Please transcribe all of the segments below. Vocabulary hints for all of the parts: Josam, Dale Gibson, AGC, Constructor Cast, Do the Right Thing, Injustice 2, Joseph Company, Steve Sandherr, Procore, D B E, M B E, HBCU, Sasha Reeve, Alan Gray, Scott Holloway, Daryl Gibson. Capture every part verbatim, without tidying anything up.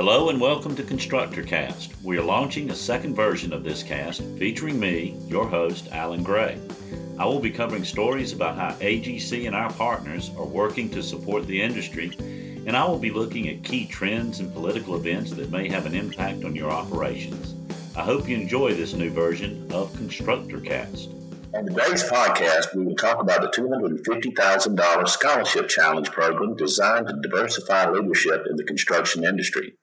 Hello and welcome to Constructor Cast. We are launching a second version of this cast featuring me, your host, Alan Gray. I will be covering stories about how A G C and our partners are working to support the industry, and I will be looking at key trends and political events that may have an impact on your operations. I hope you enjoy this new version of Constructor Cast. On today's podcast, we will talk about the two hundred fifty thousand dollars Scholarship Challenge program designed to diversify leadership in the construction industry.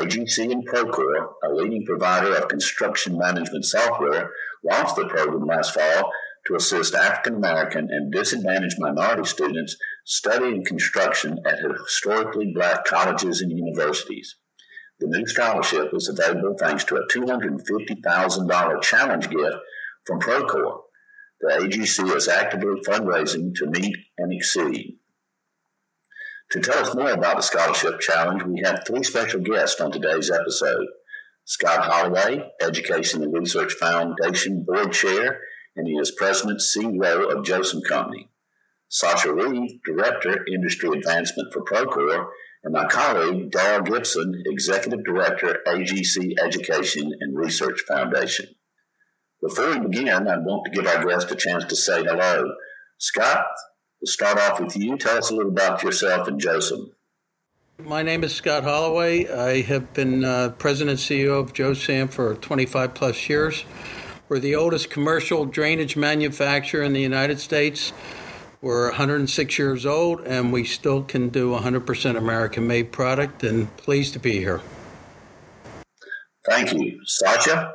A G C and Procore, a leading provider of construction management software, launched the program last fall to assist African American and disadvantaged minority students studying construction at historically black colleges and universities. The new scholarship is available thanks to a two hundred fifty thousand dollars challenge gift from Procore. The A G C is actively fundraising to meet and exceed. To tell us more about the Scholarship Challenge, we have three special guests on today's episode. Scott Holloway, Education and Research Foundation Board Chair, and he is President and C E O of Joseph Company. Sasha Reeve, Director, Industry Advancement for Procore, and my colleague, Dale Gibson, Executive Director, A G C Education and Research Foundation. Before we begin, I want to give our guest a chance to say hello. Scott, we'll start off with you. Tell us a little about yourself and Joseph. My name is Scott Holloway. I have been uh, President and C E O of Josam for twenty-five plus years. We're the oldest commercial drainage manufacturer in the United States. We're one hundred six years old, and we still can do one hundred percent American-made product, and pleased to be here. Thank you. Sasha?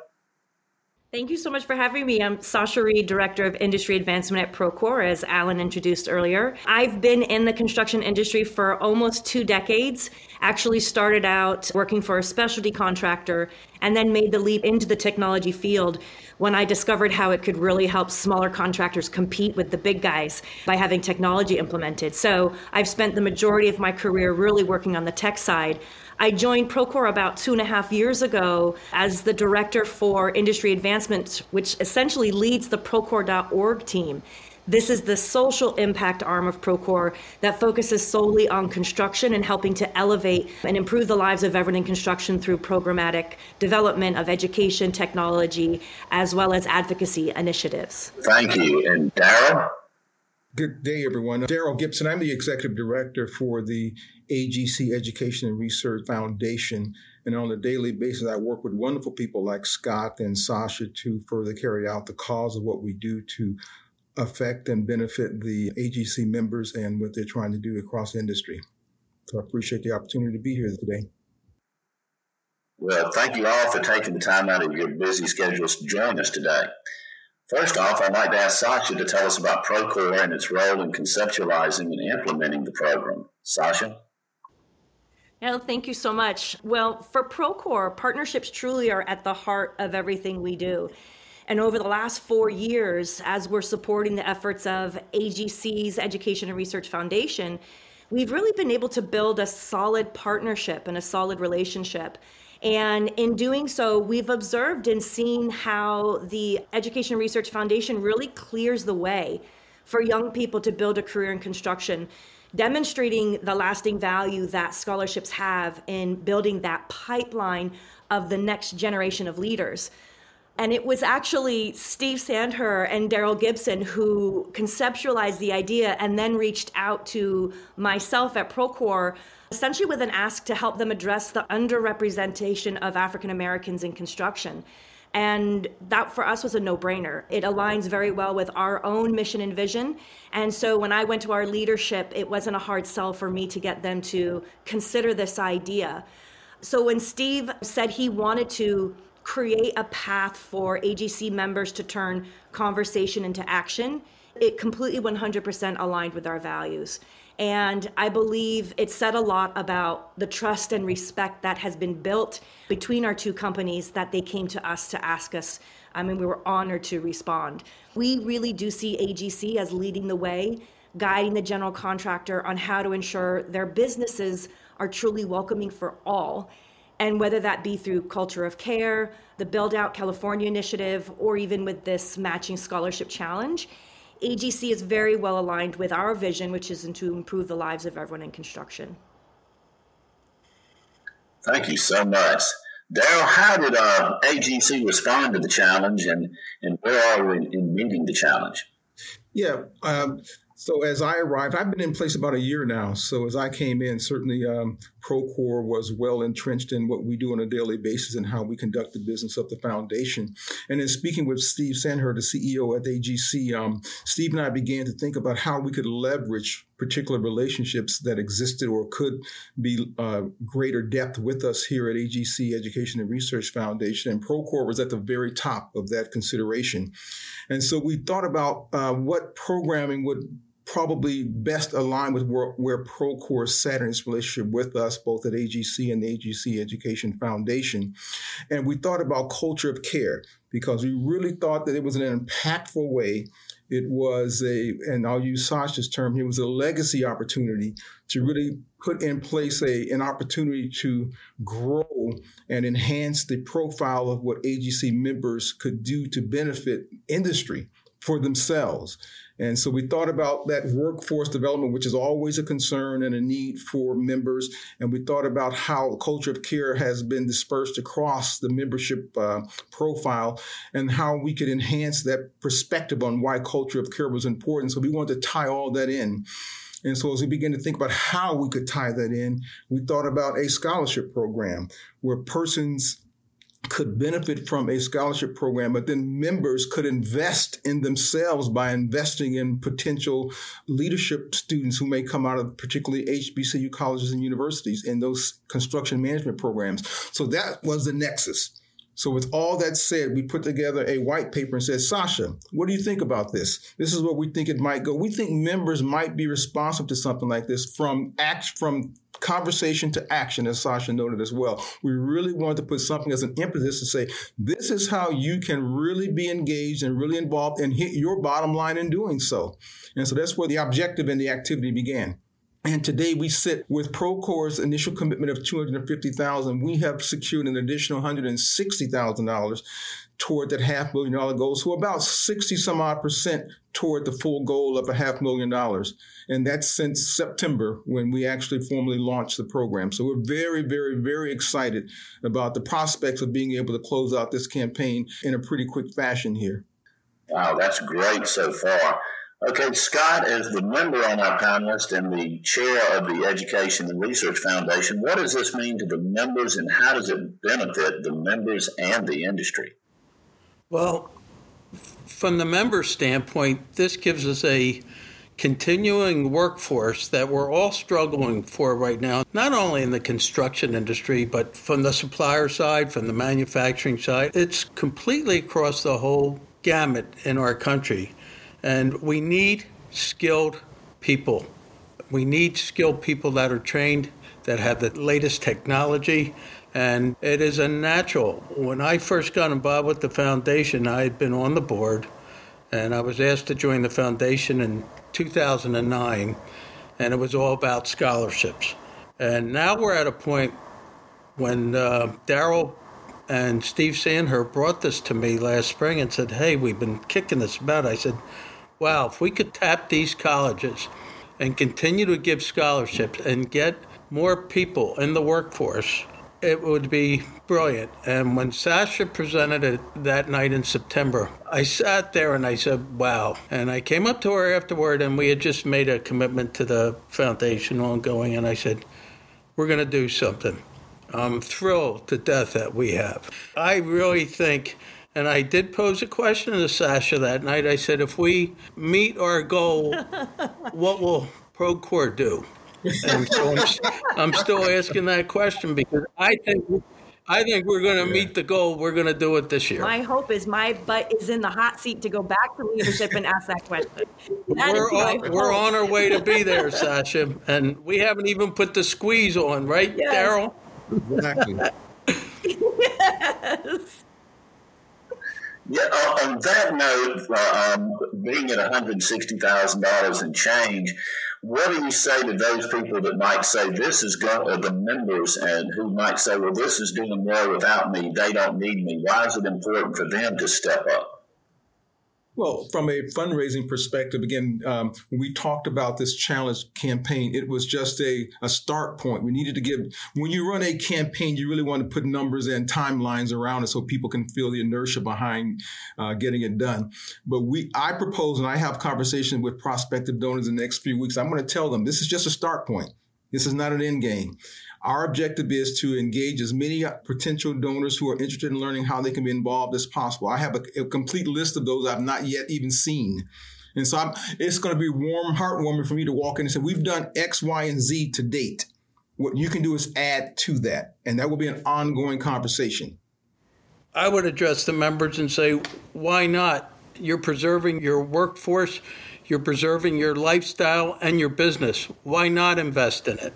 Thank you so much for having me. I'm Sasha Reed, Director of Industry Advancement at Procore, as Alan introduced earlier. I've been in the construction industry for almost two decades. Actually started out working for a specialty contractor and then made the leap into the technology field when I discovered how it could really help smaller contractors compete with the big guys by having technology implemented. So I've spent the majority of my career really working on the tech side. I joined Procore about two and a half years ago as the Director for Industry Advancement, which essentially leads the Procore dot org team. This is the social impact arm of Procore that focuses solely on construction and helping to elevate and improve the lives of everyone in construction through programmatic development of education, technology, as well as advocacy initiatives. Thank you. And Darryl? Good day, everyone. Daryl Gibson. I'm the Executive Director for the A G C Education and Research Foundation. And on a daily basis, I work with wonderful people like Scott and Sasha to further carry out the cause of what we do to affect and benefit the A G C members and what they're trying to do across the industry. So I appreciate the opportunity to be here today. Well, thank you all for taking the time out of your busy schedules to join us today. First off, I'd like to ask Sasha to tell us about Procore and its role in conceptualizing and implementing the program. Sasha? Well, thank you so much. Well, for Procore, partnerships truly are at the heart of everything we do. And over the last four years, as we're supporting the efforts of A G C's Education and Research Foundation, we've really been able to build a solid partnership and a solid relationship. And in doing so, we've observed and seen how the Education Research Foundation really clears the way for young people to build a career in construction, demonstrating the lasting value that scholarships have in building that pipeline of the next generation of leaders. And it was actually Steve Sandherr and Dale Gibson who conceptualized the idea and then reached out to myself at Procore, essentially with an ask to help them address the underrepresentation of African Americans in construction. And that for us was a no-brainer. It aligns very well with our own mission and vision. And so when I went to our leadership, it wasn't a hard sell for me to get them to consider this idea. So when Steve said he wanted to create a path for A G C members to turn conversation into action, it completely one hundred percent aligned with our values. And I believe it said a lot about the trust and respect that has been built between our two companies that they came to us to ask us. I mean, we were honored to respond. We really do see A G C as leading the way, guiding the general contractor on how to ensure their businesses are truly welcoming for all. And whether that be through Culture of Care, the Build Out California initiative, or even with this matching scholarship challenge, A G C is very well aligned with our vision, which is to improve the lives of everyone in construction. Thank you so much. Dale, how did uh, A G C respond to the challenge, and, and where are we in, in meeting the challenge? Yeah, um, so as I arrived, I've been in place about a year now. So as I came in, certainly um, Procore was well entrenched in what we do on a daily basis and how we conduct the business of the foundation. And in speaking with Steve Sandherr, the C E O at A G C, um, Steve and I began to think about how we could leverage particular relationships that existed or could be uh, greater depth with us here at A G C, Education and Research Foundation, and Procore was at the very top of that consideration. And so we thought about uh, what programming would probably best align with where, where Procore sat in its relationship with us, both at A G C and the A G C Education Foundation. And we thought about culture of care, because we really thought that it was an impactful way. It was a, and I'll use Sasha's term, it was a legacy opportunity to really put in place a, an opportunity to grow and enhance the profile of what A G C members could do to benefit industry for themselves. And so we thought about that workforce development, which is always a concern and a need for members. And we thought about how culture of care has been dispersed across the membership uh, profile and how we could enhance that perspective on why culture of care was important. So we wanted to tie all that in. And so as we began to think about how we could tie that in, we thought about a scholarship program where persons could benefit from a scholarship program, but then members could invest in themselves by investing in potential leadership students who may come out of particularly H B C U colleges and universities in those construction management programs. So that was the nexus. So with all that said, we put together a white paper and said, Sasha, what do you think about this? This is what we think it might go. We think members might be responsive to something like this from act from conversation to action, as Sasha noted as well. We really wanted to put something as an impetus to say, this is how you can really be engaged and really involved and hit your bottom line in doing so. And so that's where the objective and the activity began. And today we sit with Procore's initial commitment of two hundred fifty thousand dollars. We have secured an additional one hundred sixty thousand dollars toward that half million dollar goal. So about sixty some odd percent toward the full goal of a half million dollars. And that's since September when we actually formally launched the program. So we're very, very, very excited about the prospects of being able to close out this campaign in a pretty quick fashion here. Wow, that's great so far. Okay, Scott, as the member on our panelist and the chair of the Education and Research Foundation, what does this mean to the members and how does it benefit the members and the industry? Well, from the member standpoint, this gives us a continuing workforce that we're all struggling for right now, not only in the construction industry, but from the supplier side, from the manufacturing side. It's completely across the whole gamut in our country. And we need skilled people. We need skilled people that are trained, that have the latest technology. And it is a natural. When I first got involved with the foundation, I had been on the board. And I was asked to join the foundation in two thousand nine. And it was all about scholarships. And now we're at a point when uh, Daryl and Steve Sandherr brought this to me last spring and said, hey, we've been kicking this about. I said, wow, if we could tap these colleges and continue to give scholarships and get more people in the workforce, it would be brilliant. And when Sasha presented it that night in September, I sat there and I said, wow. And I came up to her afterward and we had just made a commitment to the foundation ongoing. And I said, we're going to do something. I'm thrilled to death that we have. I really think... And I did pose a question to Sasha that night. I said, if we meet our goal, what will Procore do? And so I'm, I'm still asking that question because I think I think we're going to meet the goal. We're going to do it this year. My hope is my butt is in the hot seat to go back to leadership and ask that question. That we're on, we're on our way to be there, Sasha. And we haven't even put the squeeze on, right, yes. Daryl? Exactly. Yes. Yeah, on that note, um, being at one hundred sixty thousand dollars and change, what do you say to those people that might say this is going, or the members and who might say, well, this is doing well without me, they don't need me, why is it important for them to step up? Well, from a fundraising perspective, again, um, when we talked about this challenge campaign, it was just a, a start point. We needed to give, when you run a campaign, you really want to put numbers and timelines around it so people can feel the inertia behind uh, getting it done. But we, I propose, and I have conversation with prospective donors in the next few weeks, I'm going to tell them this is just a start point. This is not an end game. Our objective is to engage as many potential donors who are interested in learning how they can be involved as possible. I have a, a complete list of those I've not yet even seen. And so I'm, it's going to be warm, heartwarming for me to walk in and say, we've done X, Y, and Z to date. What you can do is add to that. And that will be an ongoing conversation. I would address the members and say, why not? You're preserving your workforce, you're preserving your lifestyle and your business. Why not invest in it?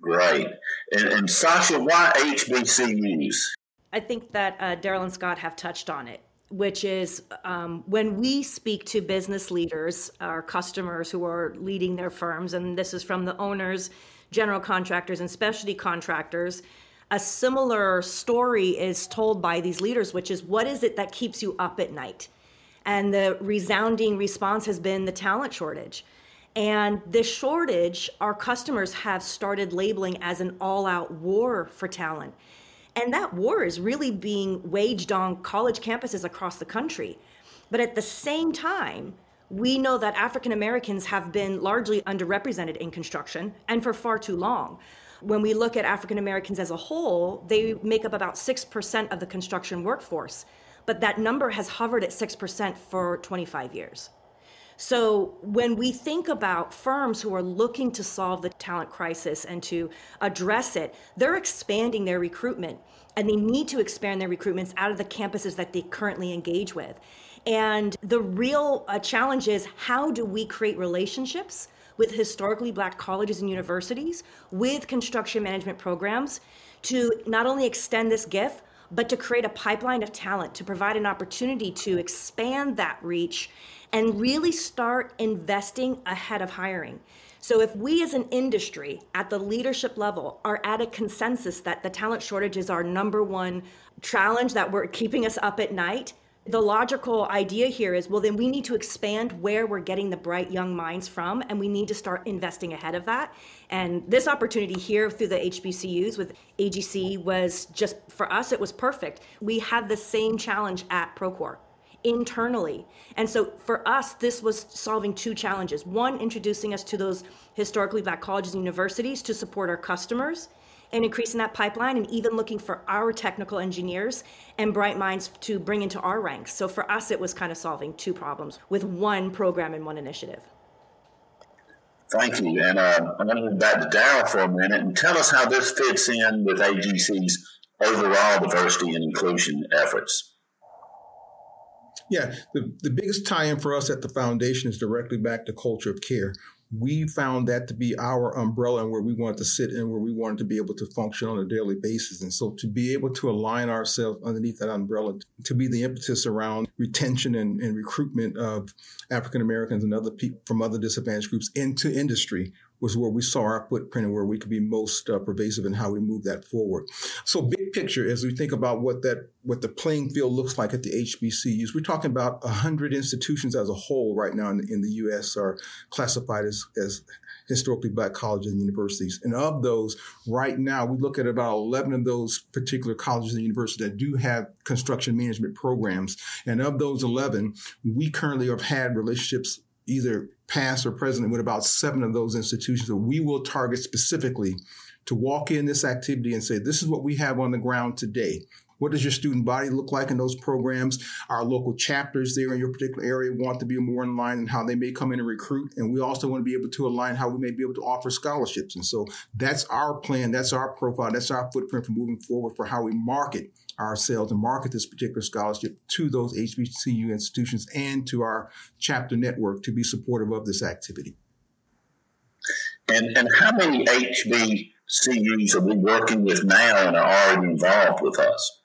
Great. And, and Sasha, why H B C Us? I think that uh, Daryl and Scott have touched on it, which is um, when we speak to business leaders, our customers who are leading their firms, and this is from the owners, general contractors, and specialty contractors, a similar story is told by these leaders, which is, what is it that keeps you up at night? And the resounding response has been the talent shortage. And this shortage, our customers have started labeling as an all-out war for talent. And that war is really being waged on college campuses across the country. But at the same time, we know that African Americans have been largely underrepresented in construction, and for far too long. When we look at African Americans as a whole, they make up about six percent of the construction workforce, but that number has hovered at six percent for twenty-five years. So when we think about firms who are looking to solve the talent crisis and to address it, they're expanding their recruitment, and they need to expand their recruitments out of the campuses that they currently engage with. And the real uh, challenge is, how do we create relationships with historically Black colleges and universities, with construction management programs, to not only extend this gift, but to create a pipeline of talent, to provide an opportunity to expand that reach and really start investing ahead of hiring. So if we as an industry at the leadership level are at a consensus that the talent shortage is our number one challenge that we're keeping us up at night, the logical idea here is, well, then we need to expand where we're getting the bright young minds from, and we need to start investing ahead of that. And this opportunity here through the H B C Us with A G C was just, for us, it was perfect. We had the same challenge at Procore internally. And so for us, this was solving two challenges. One, introducing us to those historically Black colleges and universities to support our customers, and increasing that pipeline, and even looking for our technical engineers and bright minds to bring into our ranks. So for us, it was kind of solving two problems with one program and one initiative. Thank you. And uh, I'm going to move back to Daryl for a minute and tell us how this fits in with A G C's overall diversity and inclusion efforts. Yeah, the, the biggest tie-in for us at the foundation is directly back to culture of care. We found that to be our umbrella and where we wanted to sit and where we wanted to be able to function on a daily basis. And so to be able to align ourselves underneath that umbrella, to be the impetus around retention and, and recruitment of African Americans and other people from other disadvantaged groups into industry was where we saw our footprint and where we could be most uh, pervasive in how we move that forward. So big picture, as we think about what that what the playing field looks like at the H B C Us, we're talking about one hundred institutions as a whole right now in, in the U S are classified as, as historically Black colleges and universities. And of those, right now, we look at about eleven of those particular colleges and universities that do have construction management programs. And of those eleven, we currently have had relationships either past or present with about seven of those institutions that we will target specifically to walk in this activity and say, this is what we have on the ground today. What does your student body look like in those programs? Our local chapters there in your particular area want to be more in line in how they may come in and recruit. And we also want to be able to align how we may be able to offer scholarships. And so that's our plan. That's our profile. That's our footprint for moving forward for how we market ourselves and market this particular scholarship to those H B C U institutions and to our chapter network to be supportive of this activity. And and how many H B C Us are we working with now and are already involved with us?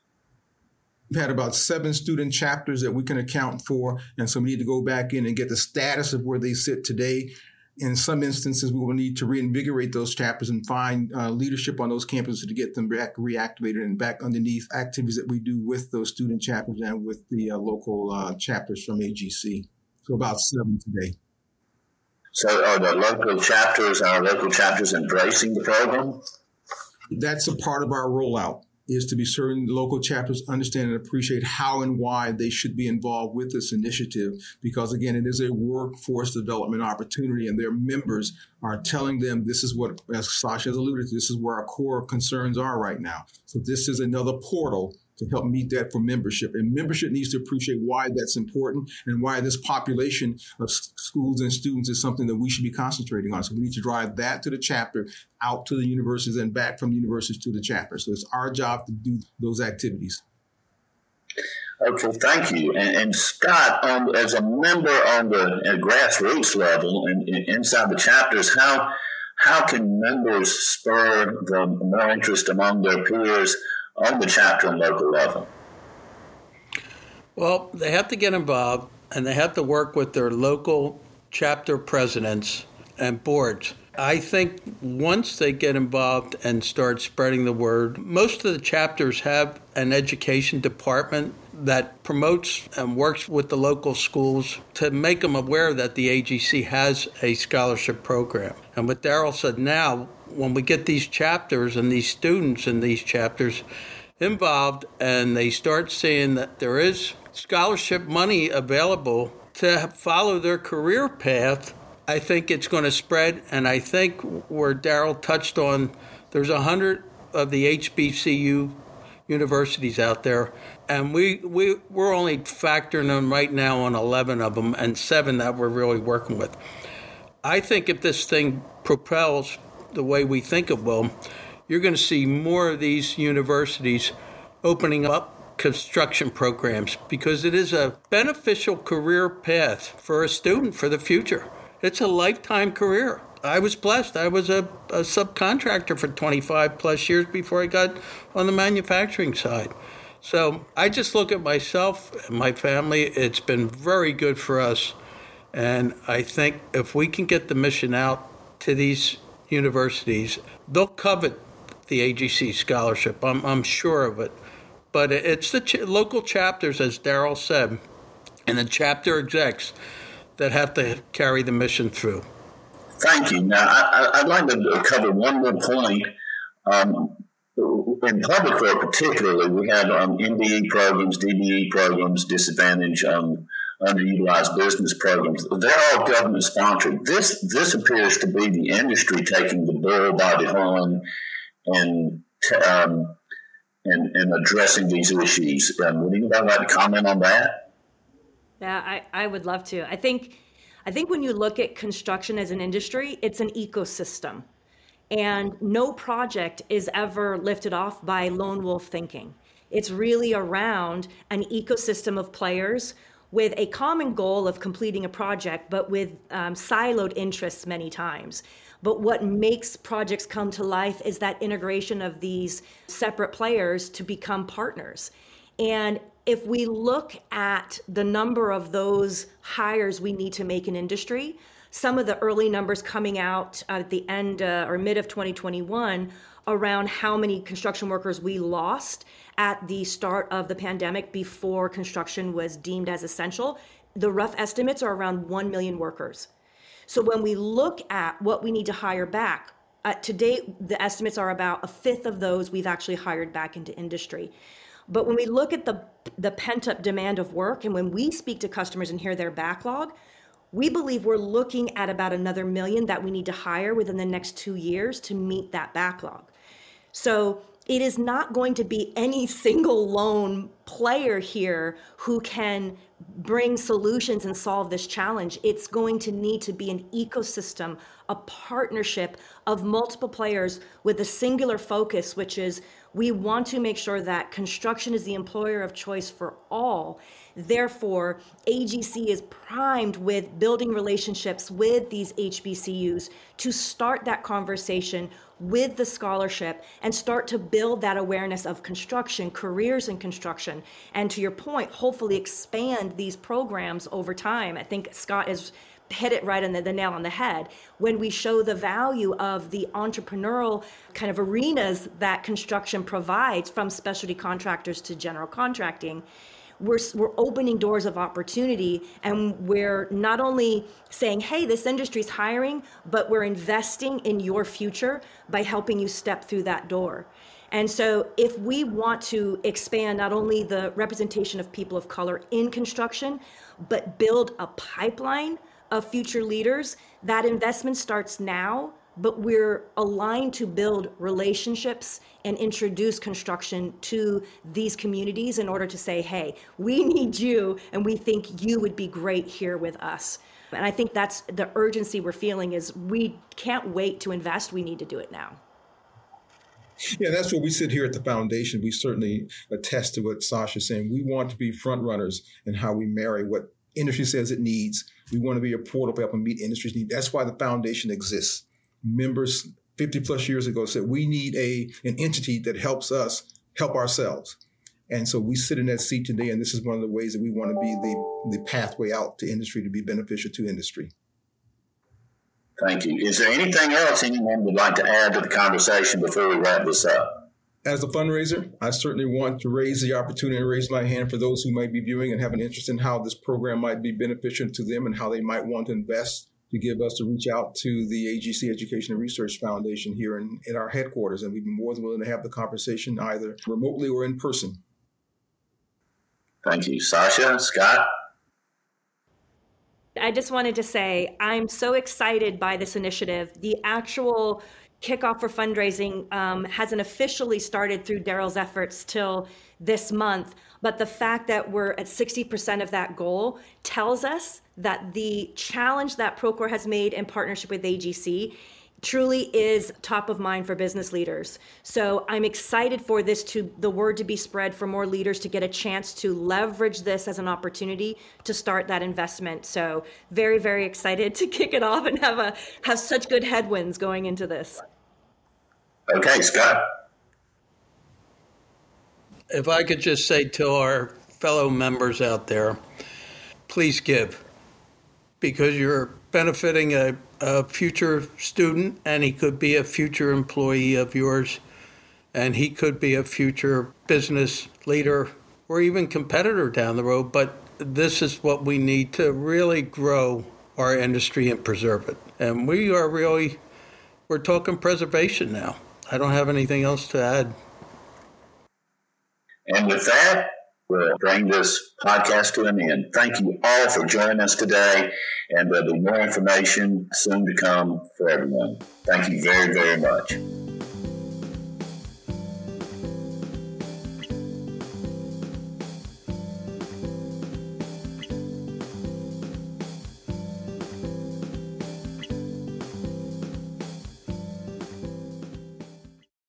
We've had about seven student chapters that we can account for, and so we need to go back in and get the status of where they sit today. In some instances, we will need to reinvigorate those chapters and find uh, leadership on those campuses to get them back reactivated and back underneath activities that we do with those student chapters and with the uh, local uh, chapters from A G C. So about seven today. So are the local chapters, are local chapters embracing the program? That's a part of our rollout, is to be certain local chapters understand and appreciate how and why they should be involved with this initiative. Because again, it is a workforce development opportunity, and their members are telling them this is what, as Sasha has alluded to, this is where our core concerns are right now. So this is another portal to help meet that for membership. And membership needs to appreciate why that's important and why this population of s- schools and students is something that we should be concentrating on. So we need to drive that to the chapter, out to the universities, and back from the universities to the chapter. So it's our job to do those activities. Okay, thank you. And, and Scott, um, as a member on the at grassroots level and, and inside the chapters, how, how can members spur the more interest among their peers on the chapter and local level? Well, they have to get involved, and they have to work with their local chapter presidents and boards. I think once they get involved and start spreading the word, most of the chapters have an education department that promotes and works with the local schools to make them aware that the A G C has a scholarship program. And what Darrell said now, when we get these chapters and these students in these chapters involved and they start seeing that there is scholarship money available to follow their career path, I think it's going to spread. And I think where Darrell touched on, there's one hundred of the H B C U universities out there, and we, we, we're only factoring them right now on eleven of them and seven that we're really working with. I think if this thing propels the way we think of them, you're going to see more of these universities opening up construction programs, because it is a beneficial career path for a student for the future. It's a lifetime career. I was blessed. I was a, a subcontractor for twenty-five plus years before I got on the manufacturing side. So I just look at myself and my family. It's been very good for us. And I think if we can get the mission out to these universities, they'll covet the A G C scholarship. I'm, I'm sure of it. But it's the ch- local chapters, as Darrell said, and the chapter execs that have to carry the mission through. Thank you. Now, I, I'd like to cover one more point. Um, in public work, particularly, we have um, M B E programs, D B E programs, disadvantaged, um, underutilized business programs. They're all government-sponsored. This this appears to be the industry taking the bull by the horn and um, and, and addressing these issues. Um, would anybody like to comment on that? Yeah, I, I would love to. I think I think when you look at construction as an industry, it's an ecosystem. And no project is ever lifted off by lone wolf thinking. It's really around an ecosystem of players with a common goal of completing a project, but with um, siloed interests many times. But what makes projects come to life is that integration of these separate players to become partners. And if we look at the number of those hires we need to make in industry, some of the early numbers coming out at the end uh, or mid of twenty twenty-one around how many construction workers we lost at the start of the pandemic before construction was deemed as essential, the rough estimates are around one million workers. So when we look at what we need to hire back, uh, to date, the estimates are about a fifth of those we've actually hired back into industry. But when we look at the, the pent-up demand of work, and when we speak to customers and hear their backlog, we believe we're looking at about another million that we need to hire within the next two years to meet that backlog. So it is not going to be any single lone player here who can bring solutions and solve this challenge. It's going to need to be an ecosystem, a partnership of multiple players with a singular focus, which is we want to make sure that construction is the employer of choice for all. Therefore, A G C is primed with building relationships with these H B C Us to start that conversation with the scholarship and start to build that awareness of construction, careers in construction, and to your point, hopefully expand these programs over time. I think Scott has hit it right on the, the nail on the head. When we show the value of the entrepreneurial kind of arenas that construction provides, from specialty contractors to general contracting, we're we're opening doors of opportunity, and we're not only saying, hey, this industry's hiring, but we're investing in your future by helping you step through that door. And so if we want to expand not only the representation of people of color in construction, but build a pipeline of future leaders, that investment starts now, but we're aligned to build relationships and introduce construction to these communities in order to say, hey, we need you, and we think you would be great here with us. And I think that's the urgency we're feeling, is we can't wait to invest, we need to do it now. Yeah, that's what we sit here at the foundation. We certainly attest to what Sasha's saying. We want to be front runners in how we marry what industry says it needs. We want to be a portal for helping meet industry's needs. That's why the foundation exists. Members fifty plus years ago said, we need a an entity that helps us help ourselves. And so we sit in that seat today, and this is one of the ways that we want to be the, the pathway out to industry, to be beneficial to industry. Thank you. Is there anything else anyone would like to add to the conversation before we wrap this up? As a fundraiser, I certainly want to raise the opportunity and raise my hand for those who might be viewing and have an interest in how this program might be beneficial to them and how they might want to invest, to give us to reach out to the A G C Education and Research Foundation here in, in our headquarters. And we'd be more than willing to have the conversation either remotely or in person. Thank you. Sasha, Scott? I just wanted to say I'm so excited by this initiative. The actual kickoff for fundraising um, hasn't officially started through Daryl's efforts till this month, but the fact that we're at sixty percent of that goal tells us that the challenge that Procore has made in partnership with A G C truly is top of mind for business leaders. So I'm excited for this to, the word to be spread, for more leaders to get a chance to leverage this as an opportunity to start that investment. So very, very excited to kick it off and have a have such good headwinds going into this. Okay, Scott. If I could just say to our fellow members out there, please give, because you're benefiting a, a future student, and he could be a future employee of yours, and he could be a future business leader or even competitor down the road. But this is what we need to really grow our industry and preserve it. And we are really, we're talking preservation now. I don't have anything else to add. And with that, we'll bring this podcast to an end. Thank you all for joining us today, and there'll be more information soon to come for everyone. Thank you very, very much.